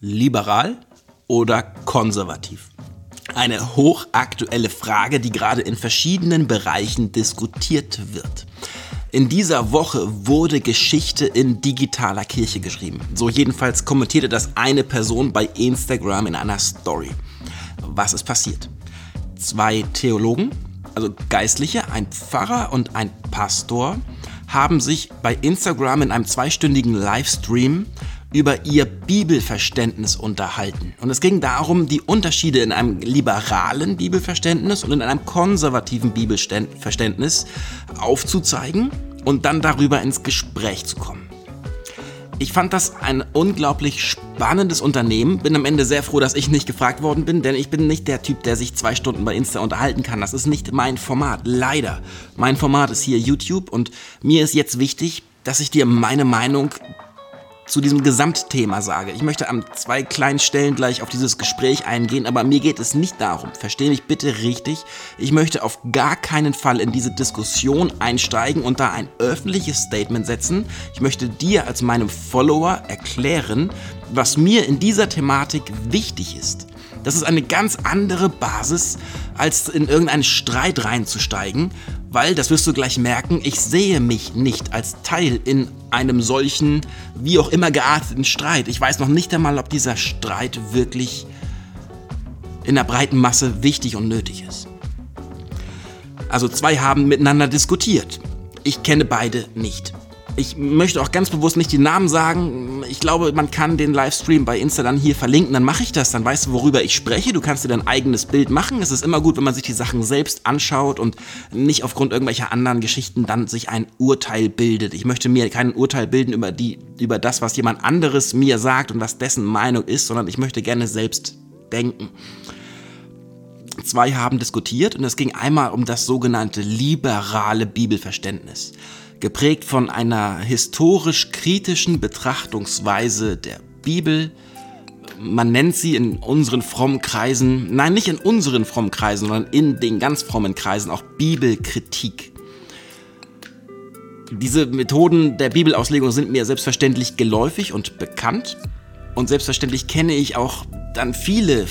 liberal oder konservativ? Eine hochaktuelle Frage, die gerade in verschiedenen Bereichen diskutiert wird. In dieser Woche wurde Geschichte in digitaler Kirche geschrieben. So jedenfalls kommentierte das eine Person bei Instagram in einer Story. Was ist passiert? 2 Theologen, also Geistliche, ein Pfarrer und ein Pastor, haben sich bei Instagram in einem 2-stündigen Livestream über ihr Bibelverständnis unterhalten. Und es ging darum, die Unterschiede in einem liberalen Bibelverständnis und in einem konservativen Bibelverständnis aufzuzeigen und dann darüber ins Gespräch zu kommen. Ich fand das ein unglaublich spannendes Unternehmen, bin am Ende sehr froh, dass ich nicht gefragt worden bin, denn ich bin nicht der Typ, der sich 2 Stunden bei Insta unterhalten kann. Das ist nicht mein Format, leider. Mein Format ist hier YouTube und mir ist jetzt wichtig, dass ich dir meine Meinung zu diesem Gesamtthema sage. Ich möchte an 2 kleinen Stellen gleich auf dieses Gespräch eingehen, aber mir geht es nicht darum. Verstehe mich bitte richtig. Ich möchte auf gar keinen Fall in diese Diskussion einsteigen und da ein öffentliches Statement setzen. Ich möchte dir als meinem Follower erklären, was mir in dieser Thematik wichtig ist. Das ist eine ganz andere Basis, als in irgendeinen Streit reinzusteigen, weil, das wirst du gleich merken, ich sehe mich nicht als Teil in einem solchen, wie auch immer gearteten Streit. Ich weiß noch nicht einmal, ob dieser Streit wirklich in der breiten Masse wichtig und nötig ist. Also 2 haben miteinander diskutiert. Ich kenne beide nicht. Ich möchte auch ganz bewusst nicht die Namen sagen. Ich glaube, man kann den Livestream bei Insta dann hier verlinken. Dann mache ich das. Dann weißt du, worüber ich spreche. Du kannst dir dein eigenes Bild machen. Es ist immer gut, wenn man sich die Sachen selbst anschaut und nicht aufgrund irgendwelcher anderen Geschichten dann sich ein Urteil bildet. Ich möchte mir kein Urteil bilden über das, was jemand anderes mir sagt und was dessen Meinung ist, sondern ich möchte gerne selbst denken. 2 haben diskutiert und es ging einmal um das sogenannte liberale Bibelverständnis, geprägt von einer historisch-kritischen Betrachtungsweise der Bibel. Man nennt sie in unseren frommen Kreisen, nein, nicht in unseren frommen Kreisen, sondern in den ganz frommen Kreisen auch Bibelkritik. Diese Methoden der Bibelauslegung sind mir selbstverständlich geläufig und bekannt. Und selbstverständlich kenne ich auch dann viele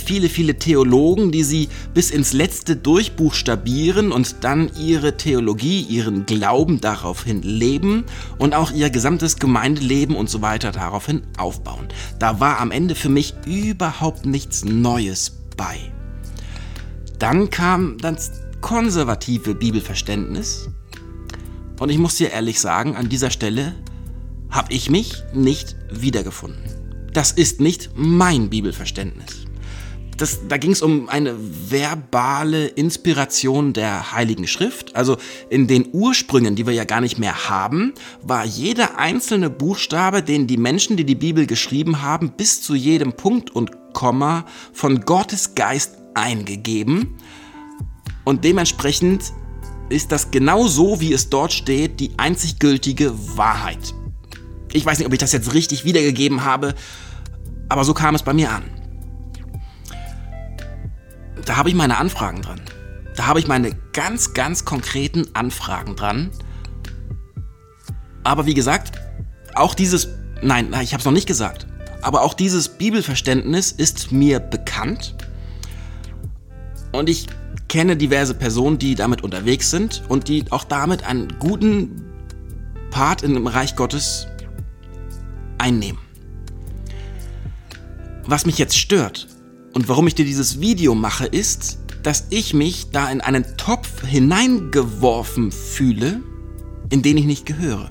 Theologen, die sie bis ins Letzte durchbuchstabieren und dann ihre Theologie, ihren Glauben daraufhin leben und auch ihr gesamtes Gemeindeleben und so weiter daraufhin aufbauen. Da war am Ende für mich überhaupt nichts Neues bei. Dann kam das konservative Bibelverständnis und ich muss dir ehrlich sagen, an dieser Stelle habe ich mich nicht wiedergefunden. Das ist nicht mein Bibelverständnis. Da ging es um eine verbale Inspiration der Heiligen Schrift. Also in den Ursprüngen, die wir ja gar nicht mehr haben, war jeder einzelne Buchstabe, den die Menschen, die die Bibel geschrieben haben, bis zu jedem Punkt und Komma von Gottes Geist eingegeben. Und dementsprechend ist das genau so, wie es dort steht, die einzig gültige Wahrheit. Ich weiß nicht, ob ich das jetzt richtig wiedergegeben habe, aber so kam es bei mir an. Da habe ich meine Anfragen dran. Da habe ich meine ganz, ganz konkreten Anfragen dran. Aber wie gesagt, auch dieses, nein, ich habe es noch nicht gesagt, aber auch dieses Bibelverständnis ist mir bekannt. Und ich kenne diverse Personen, die damit unterwegs sind und die auch damit einen guten Part in dem Reich Gottes einnehmen. Was mich jetzt stört und warum ich dir dieses Video mache, ist, dass ich mich da in einen Topf hineingeworfen fühle, in den ich nicht gehöre.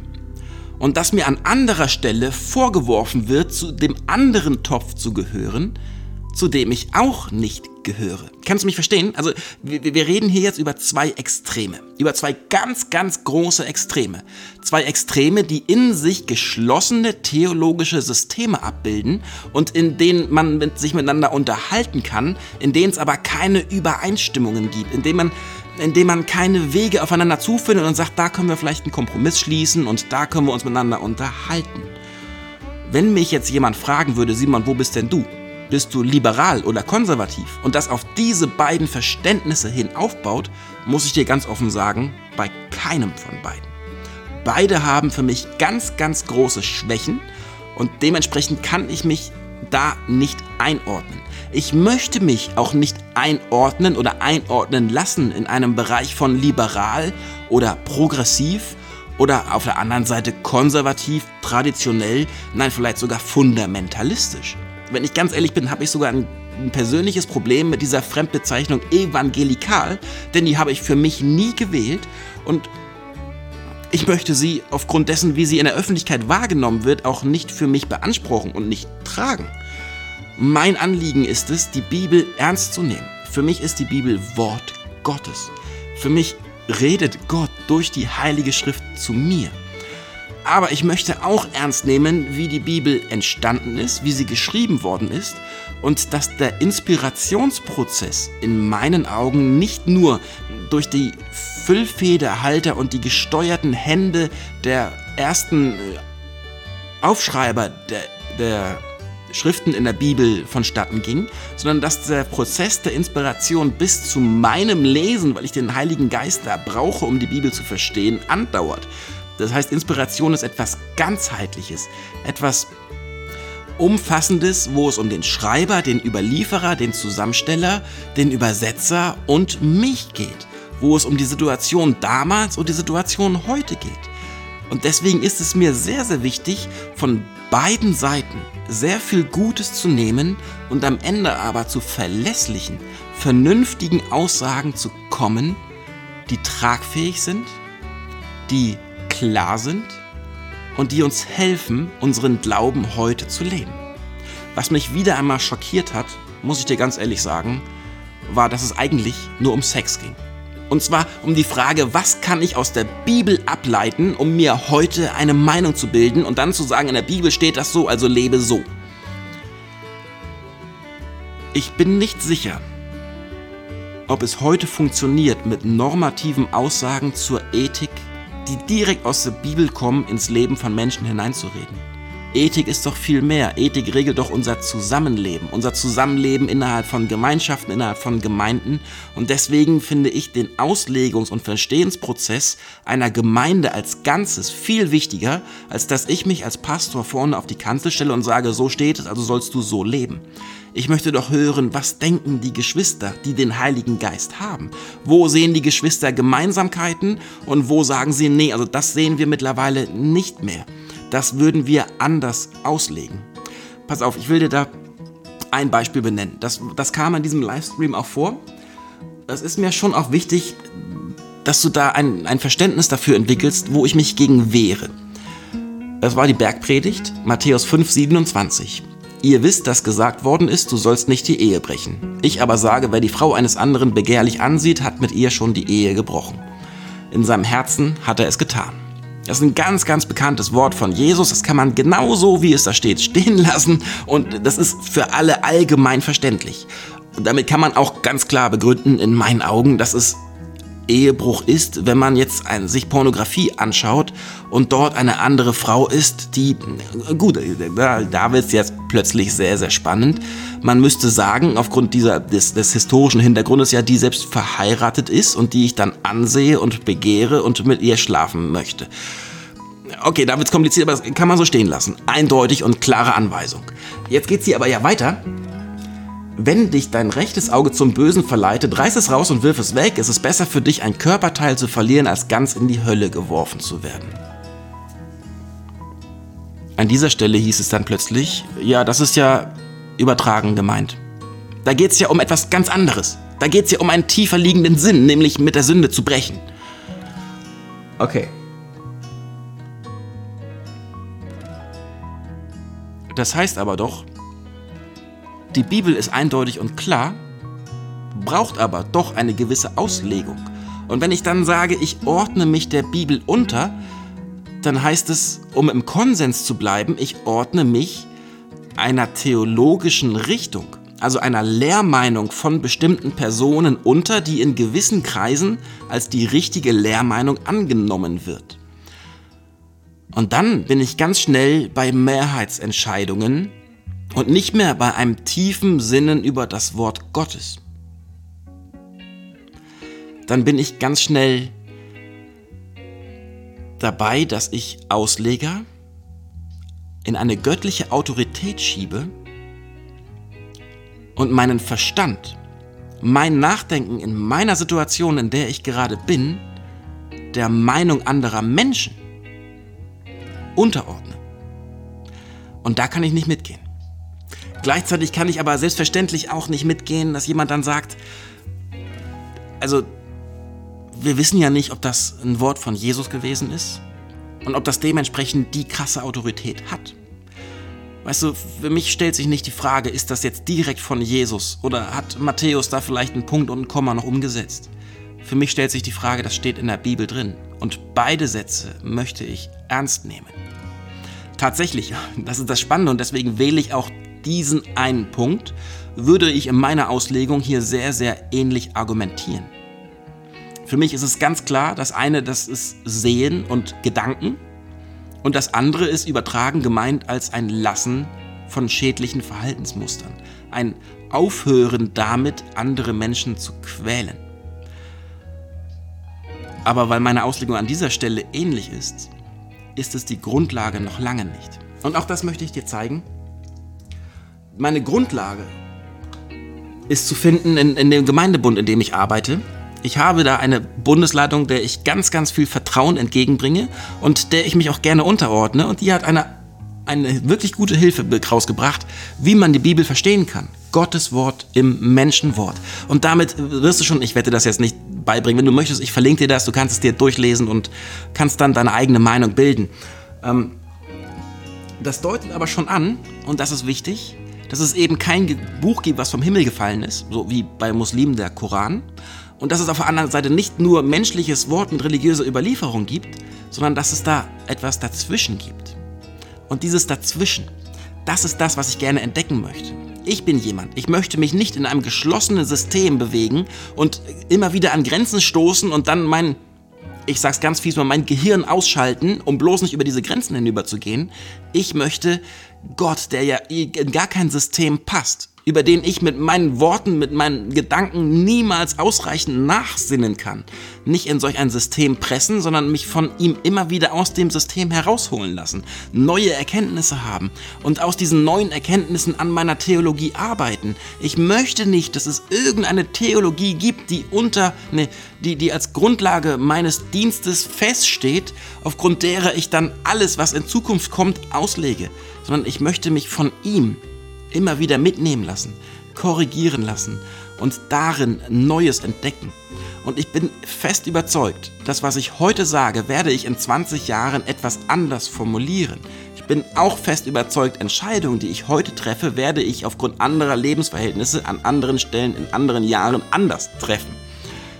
Und dass mir an anderer Stelle vorgeworfen wird, zu dem anderen Topf zu gehören, zu dem ich auch nicht gehöre. Kannst du mich verstehen? Also wir reden hier jetzt über 2 Extreme, über 2 ganz, ganz große Extreme. 2 Extreme, die in sich geschlossene theologische Systeme abbilden und in denen man sich miteinander unterhalten kann, in denen es aber keine Übereinstimmungen gibt, in denen man keine Wege aufeinander zufindet und sagt, da können wir vielleicht einen Kompromiss schließen und da können wir uns miteinander unterhalten. Wenn mich jetzt jemand fragen würde, Simon, wo bist denn du? Bist du liberal oder konservativ? Und das auf diese beiden Verständnisse hin aufbaut, muss ich dir ganz offen sagen, bei keinem von beiden. Beide haben für mich ganz, ganz große Schwächen und dementsprechend kann ich mich da nicht einordnen. Ich möchte mich auch nicht einordnen oder einordnen lassen in einem Bereich von liberal oder progressiv oder auf der anderen Seite konservativ, traditionell, nein, vielleicht sogar fundamentalistisch. Wenn ich ganz ehrlich bin, habe ich sogar ein persönliches Problem mit dieser Fremdbezeichnung evangelikal, denn die habe ich für mich nie gewählt und ich möchte sie aufgrund dessen, wie sie in der Öffentlichkeit wahrgenommen wird, auch nicht für mich beanspruchen und nicht tragen. Mein Anliegen ist es, die Bibel ernst zu nehmen. Für mich ist die Bibel Wort Gottes. Für mich redet Gott durch die Heilige Schrift zu mir. Aber ich möchte auch ernst nehmen, wie die Bibel entstanden ist, wie sie geschrieben worden ist und dass der Inspirationsprozess in meinen Augen nicht nur durch die Füllfederhalter und die gesteuerten Hände der ersten Aufschreiber der Schriften in der Bibel vonstatten ging, sondern dass der Prozess der Inspiration bis zu meinem Lesen, weil ich den Heiligen Geist da brauche, um die Bibel zu verstehen, andauert. Das heißt, Inspiration ist etwas Ganzheitliches, etwas Umfassendes, wo es um den Schreiber, den Überlieferer, den Zusammensteller, den Übersetzer und mich geht, wo es um die Situation damals und die Situation heute geht. Und deswegen ist es mir sehr, sehr wichtig, von beiden Seiten sehr viel Gutes zu nehmen und am Ende aber zu verlässlichen, vernünftigen Aussagen zu kommen, die tragfähig sind, die klar sind und die uns helfen, unseren Glauben heute zu leben. Was mich wieder einmal schockiert hat, muss ich dir ganz ehrlich sagen, war, dass es eigentlich nur um Sex ging. Und zwar um die Frage, was kann ich aus der Bibel ableiten, um mir heute eine Meinung zu bilden und dann zu sagen, in der Bibel steht das so, also lebe so. Ich bin nicht sicher, ob es heute funktioniert, mit normativen Aussagen zur Ethik, die direkt aus der Bibel kommen, ins Leben von Menschen hineinzureden. Ethik ist doch viel mehr. Ethik regelt doch unser Zusammenleben innerhalb von Gemeinschaften, innerhalb von Gemeinden. Und deswegen finde ich den Auslegungs- und Verstehensprozess einer Gemeinde als Ganzes viel wichtiger, als dass ich mich als Pastor vorne auf die Kanzel stelle und sage, so steht es, also sollst du so leben. Ich möchte doch hören, was denken die Geschwister, die den Heiligen Geist haben? Wo sehen die Geschwister Gemeinsamkeiten und wo sagen sie, nee, also das sehen wir mittlerweile nicht mehr. Das würden wir anders auslegen. Pass auf, ich will dir da ein Beispiel benennen. Das kam in diesem Livestream auch vor. Das ist mir schon auch wichtig, dass du da ein Verständnis dafür entwickelst, wo ich mich gegen wehre. Das war die Bergpredigt, Matthäus 5, 27. Ihr wisst, dass gesagt worden ist, du sollst nicht die Ehe brechen. Ich aber sage, wer die Frau eines anderen begehrlich ansieht, hat mit ihr schon die Ehe gebrochen. In seinem Herzen hat er es getan. Das ist ein ganz, ganz bekanntes Wort von Jesus. Das kann man genauso, wie es da steht, stehen lassen. Und das ist für alle allgemein verständlich. Und damit kann man auch ganz klar begründen, in meinen Augen, dass es Ehebruch ist, wenn man jetzt sich Pornografie anschaut und dort eine andere Frau ist, die... Gut, da wird es jetzt plötzlich sehr, sehr spannend. Man müsste sagen, aufgrund des historischen Hintergrundes ja, die selbst verheiratet ist und die ich dann ansehe und begehre und mit ihr schlafen möchte. Okay, da wird es kompliziert, aber das kann man so stehen lassen. Eindeutig und klare Anweisung. Jetzt geht es hier aber ja weiter. Wenn dich dein rechtes Auge zum Bösen verleitet, reiß es raus und wirf es weg. Es ist besser für dich, ein Körperteil zu verlieren, als ganz in die Hölle geworfen zu werden. An dieser Stelle hieß es dann plötzlich, ja, das ist ja übertragen gemeint. Da geht es ja um etwas ganz anderes. Da geht es ja um einen tiefer liegenden Sinn, nämlich mit der Sünde zu brechen. Okay. Das heißt aber doch, die Bibel ist eindeutig und klar, braucht aber doch eine gewisse Auslegung. Und wenn ich dann sage, ich ordne mich der Bibel unter, dann heißt es, um im Konsens zu bleiben, ich ordne mich einer theologischen Richtung, also einer Lehrmeinung von bestimmten Personen unter, die in gewissen Kreisen als die richtige Lehrmeinung angenommen wird. Und dann bin ich ganz schnell bei Mehrheitsentscheidungen, und nicht mehr bei einem tiefen Sinnen über das Wort Gottes. Dann bin ich ganz schnell dabei, dass ich Ausleger in eine göttliche Autorität schiebe, und meinen Verstand, mein Nachdenken in meiner Situation, in der ich gerade bin, der Meinung anderer Menschen unterordne. Und da kann ich nicht mitgehen. Gleichzeitig kann ich aber selbstverständlich auch nicht mitgehen, dass jemand dann sagt, also wir wissen ja nicht, ob das ein Wort von Jesus gewesen ist und ob das dementsprechend die krasse Autorität hat. Weißt du, für mich stellt sich nicht die Frage, ist das jetzt direkt von Jesus oder hat Matthäus da vielleicht einen Punkt und ein Komma noch umgesetzt? Für mich stellt sich die Frage, das steht in der Bibel drin. Und beide Sätze möchte ich ernst nehmen. Tatsächlich, das ist das Spannende und deswegen wähle ich auch diesen einen Punkt, würde ich in meiner Auslegung hier sehr, sehr ähnlich argumentieren. Für mich ist es ganz klar, das eine, das ist Sehen und Gedanken und das andere ist übertragen gemeint als ein Lassen von schädlichen Verhaltensmustern, ein Aufhören damit, andere Menschen zu quälen. Aber weil meine Auslegung an dieser Stelle ähnlich ist, ist es die Grundlage noch lange nicht. Und auch das möchte ich dir zeigen. Meine Grundlage ist zu finden in dem Gemeindebund, in dem ich arbeite. Ich habe da eine Bundesleitung, der ich ganz, ganz viel Vertrauen entgegenbringe und der ich mich auch gerne unterordne. Und die hat eine wirklich gute Hilfe rausgebracht, wie man die Bibel verstehen kann. Gottes Wort im Menschenwort. Und damit wirst du schon, ich werde das jetzt nicht beibringen, wenn du möchtest, ich verlinke dir das, du kannst es dir durchlesen und kannst dann deine eigene Meinung bilden. Das deutet aber schon an, und das ist wichtig, dass es eben kein Buch gibt, was vom Himmel gefallen ist, so wie bei Muslimen der Koran. Und dass es auf der anderen Seite nicht nur menschliches Wort mit religiöser Überlieferung gibt, sondern dass es da etwas dazwischen gibt. Und dieses Dazwischen, das ist das, was ich gerne entdecken möchte. Ich bin jemand, ich möchte mich nicht in einem geschlossenen System bewegen und immer wieder an Grenzen stoßen und dann ich sag's ganz fies mal, mein Gehirn ausschalten, um bloß nicht über diese Grenzen hinüberzugehen. Ich möchte Gott, der ja in gar kein System passt, über den ich mit meinen Worten, mit meinen Gedanken niemals ausreichend nachsinnen kann, nicht in solch ein System pressen, sondern mich von ihm immer wieder aus dem System herausholen lassen, neue Erkenntnisse haben und aus diesen neuen Erkenntnissen an meiner Theologie arbeiten. Ich möchte nicht, dass es irgendeine Theologie gibt, die als Grundlage meines Dienstes feststeht, aufgrund derer ich dann alles, was in Zukunft kommt, auslege, sondern ich möchte mich von ihm immer wieder mitnehmen lassen, korrigieren lassen und darin Neues entdecken. Und ich bin fest überzeugt, dass was ich heute sage, werde ich in 20 Jahren etwas anders formulieren. Ich bin auch fest überzeugt, Entscheidungen, die ich heute treffe, werde ich aufgrund anderer Lebensverhältnisse an anderen Stellen in anderen Jahren anders treffen.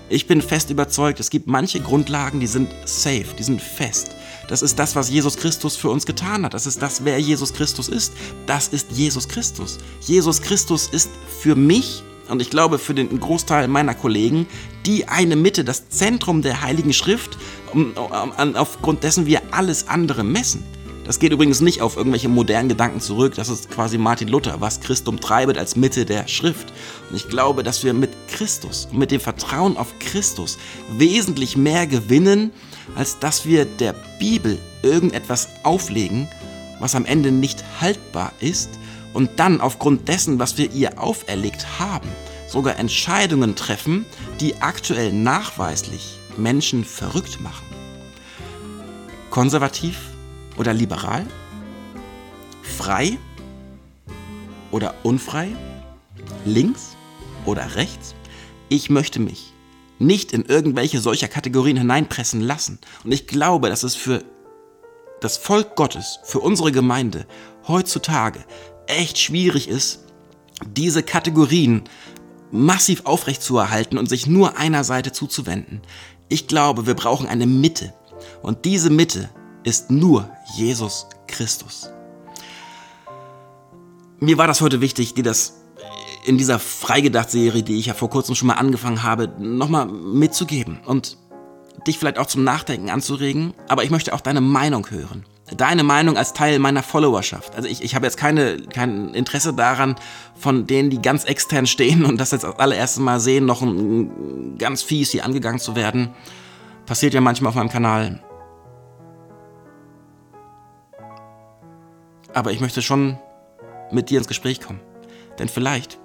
Ich bin fest überzeugt, es gibt manche Grundlagen, die sind safe, die sind fest. Das ist das, was Jesus Christus für uns getan hat. Das ist das, wer Jesus Christus ist. Das ist Jesus Christus. Jesus Christus ist für mich und ich glaube für den Großteil meiner Kollegen die eine Mitte, das Zentrum der Heiligen Schrift, aufgrund dessen wir alles andere messen. Das geht übrigens nicht auf irgendwelche modernen Gedanken zurück. Das ist quasi Martin Luther, was Christum treibet als Mitte der Schrift. Und ich glaube, dass wir mit Christus und mit dem Vertrauen auf Christus wesentlich mehr gewinnen, als dass wir der Bibel irgendetwas auflegen, was am Ende nicht haltbar ist und dann aufgrund dessen, was wir ihr auferlegt haben, sogar Entscheidungen treffen, die aktuell nachweislich Menschen verrückt machen. Konservativ oder liberal? Frei oder unfrei? Links oder rechts? Ich möchte mich nicht in irgendwelche solcher Kategorien hineinpressen lassen. Und ich glaube, dass es für das Volk Gottes, für unsere Gemeinde heutzutage echt schwierig ist, diese Kategorien massiv aufrechtzuerhalten und sich nur einer Seite zuzuwenden. Ich glaube, wir brauchen eine Mitte. Und diese Mitte ist nur Jesus Christus. Mir war das heute wichtig, dir das in dieser Freigedacht-Serie, die ich ja vor kurzem schon mal angefangen habe, nochmal mitzugeben und dich vielleicht auch zum Nachdenken anzuregen, aber ich möchte auch deine Meinung hören. Deine Meinung als Teil meiner Followerschaft. Also ich habe jetzt kein Interesse daran, von denen, die ganz extern stehen und das jetzt das allererste Mal sehen, noch ganz fies hier angegangen zu werden. Passiert ja manchmal auf meinem Kanal. Aber ich möchte schon mit dir ins Gespräch kommen. Denn vielleicht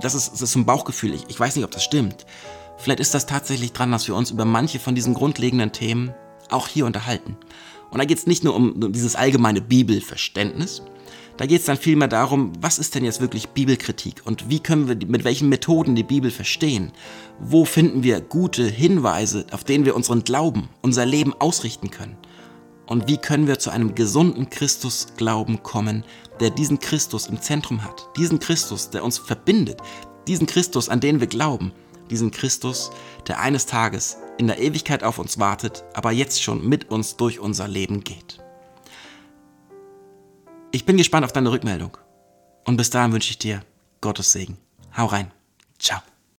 Das ist ein Bauchgefühl. Ich weiß nicht, ob das stimmt. Vielleicht ist das tatsächlich dran, dass wir uns über manche von diesen grundlegenden Themen auch hier unterhalten. Und da geht es nicht nur um dieses allgemeine Bibelverständnis. Da geht es dann vielmehr darum, was ist denn jetzt wirklich Bibelkritik und wie können wir mit welchen Methoden die Bibel verstehen? Wo finden wir gute Hinweise, auf denen wir unseren Glauben, unser Leben ausrichten können? Und wie können wir zu einem gesunden Christusglauben kommen, der diesen Christus im Zentrum hat? Diesen Christus, der uns verbindet, diesen Christus, an den wir glauben, diesen Christus, der eines Tages in der Ewigkeit auf uns wartet, aber jetzt schon mit uns durch unser Leben geht. Ich bin gespannt auf deine Rückmeldung. Und bis dahin wünsche ich dir Gottes Segen. Hau rein. Ciao.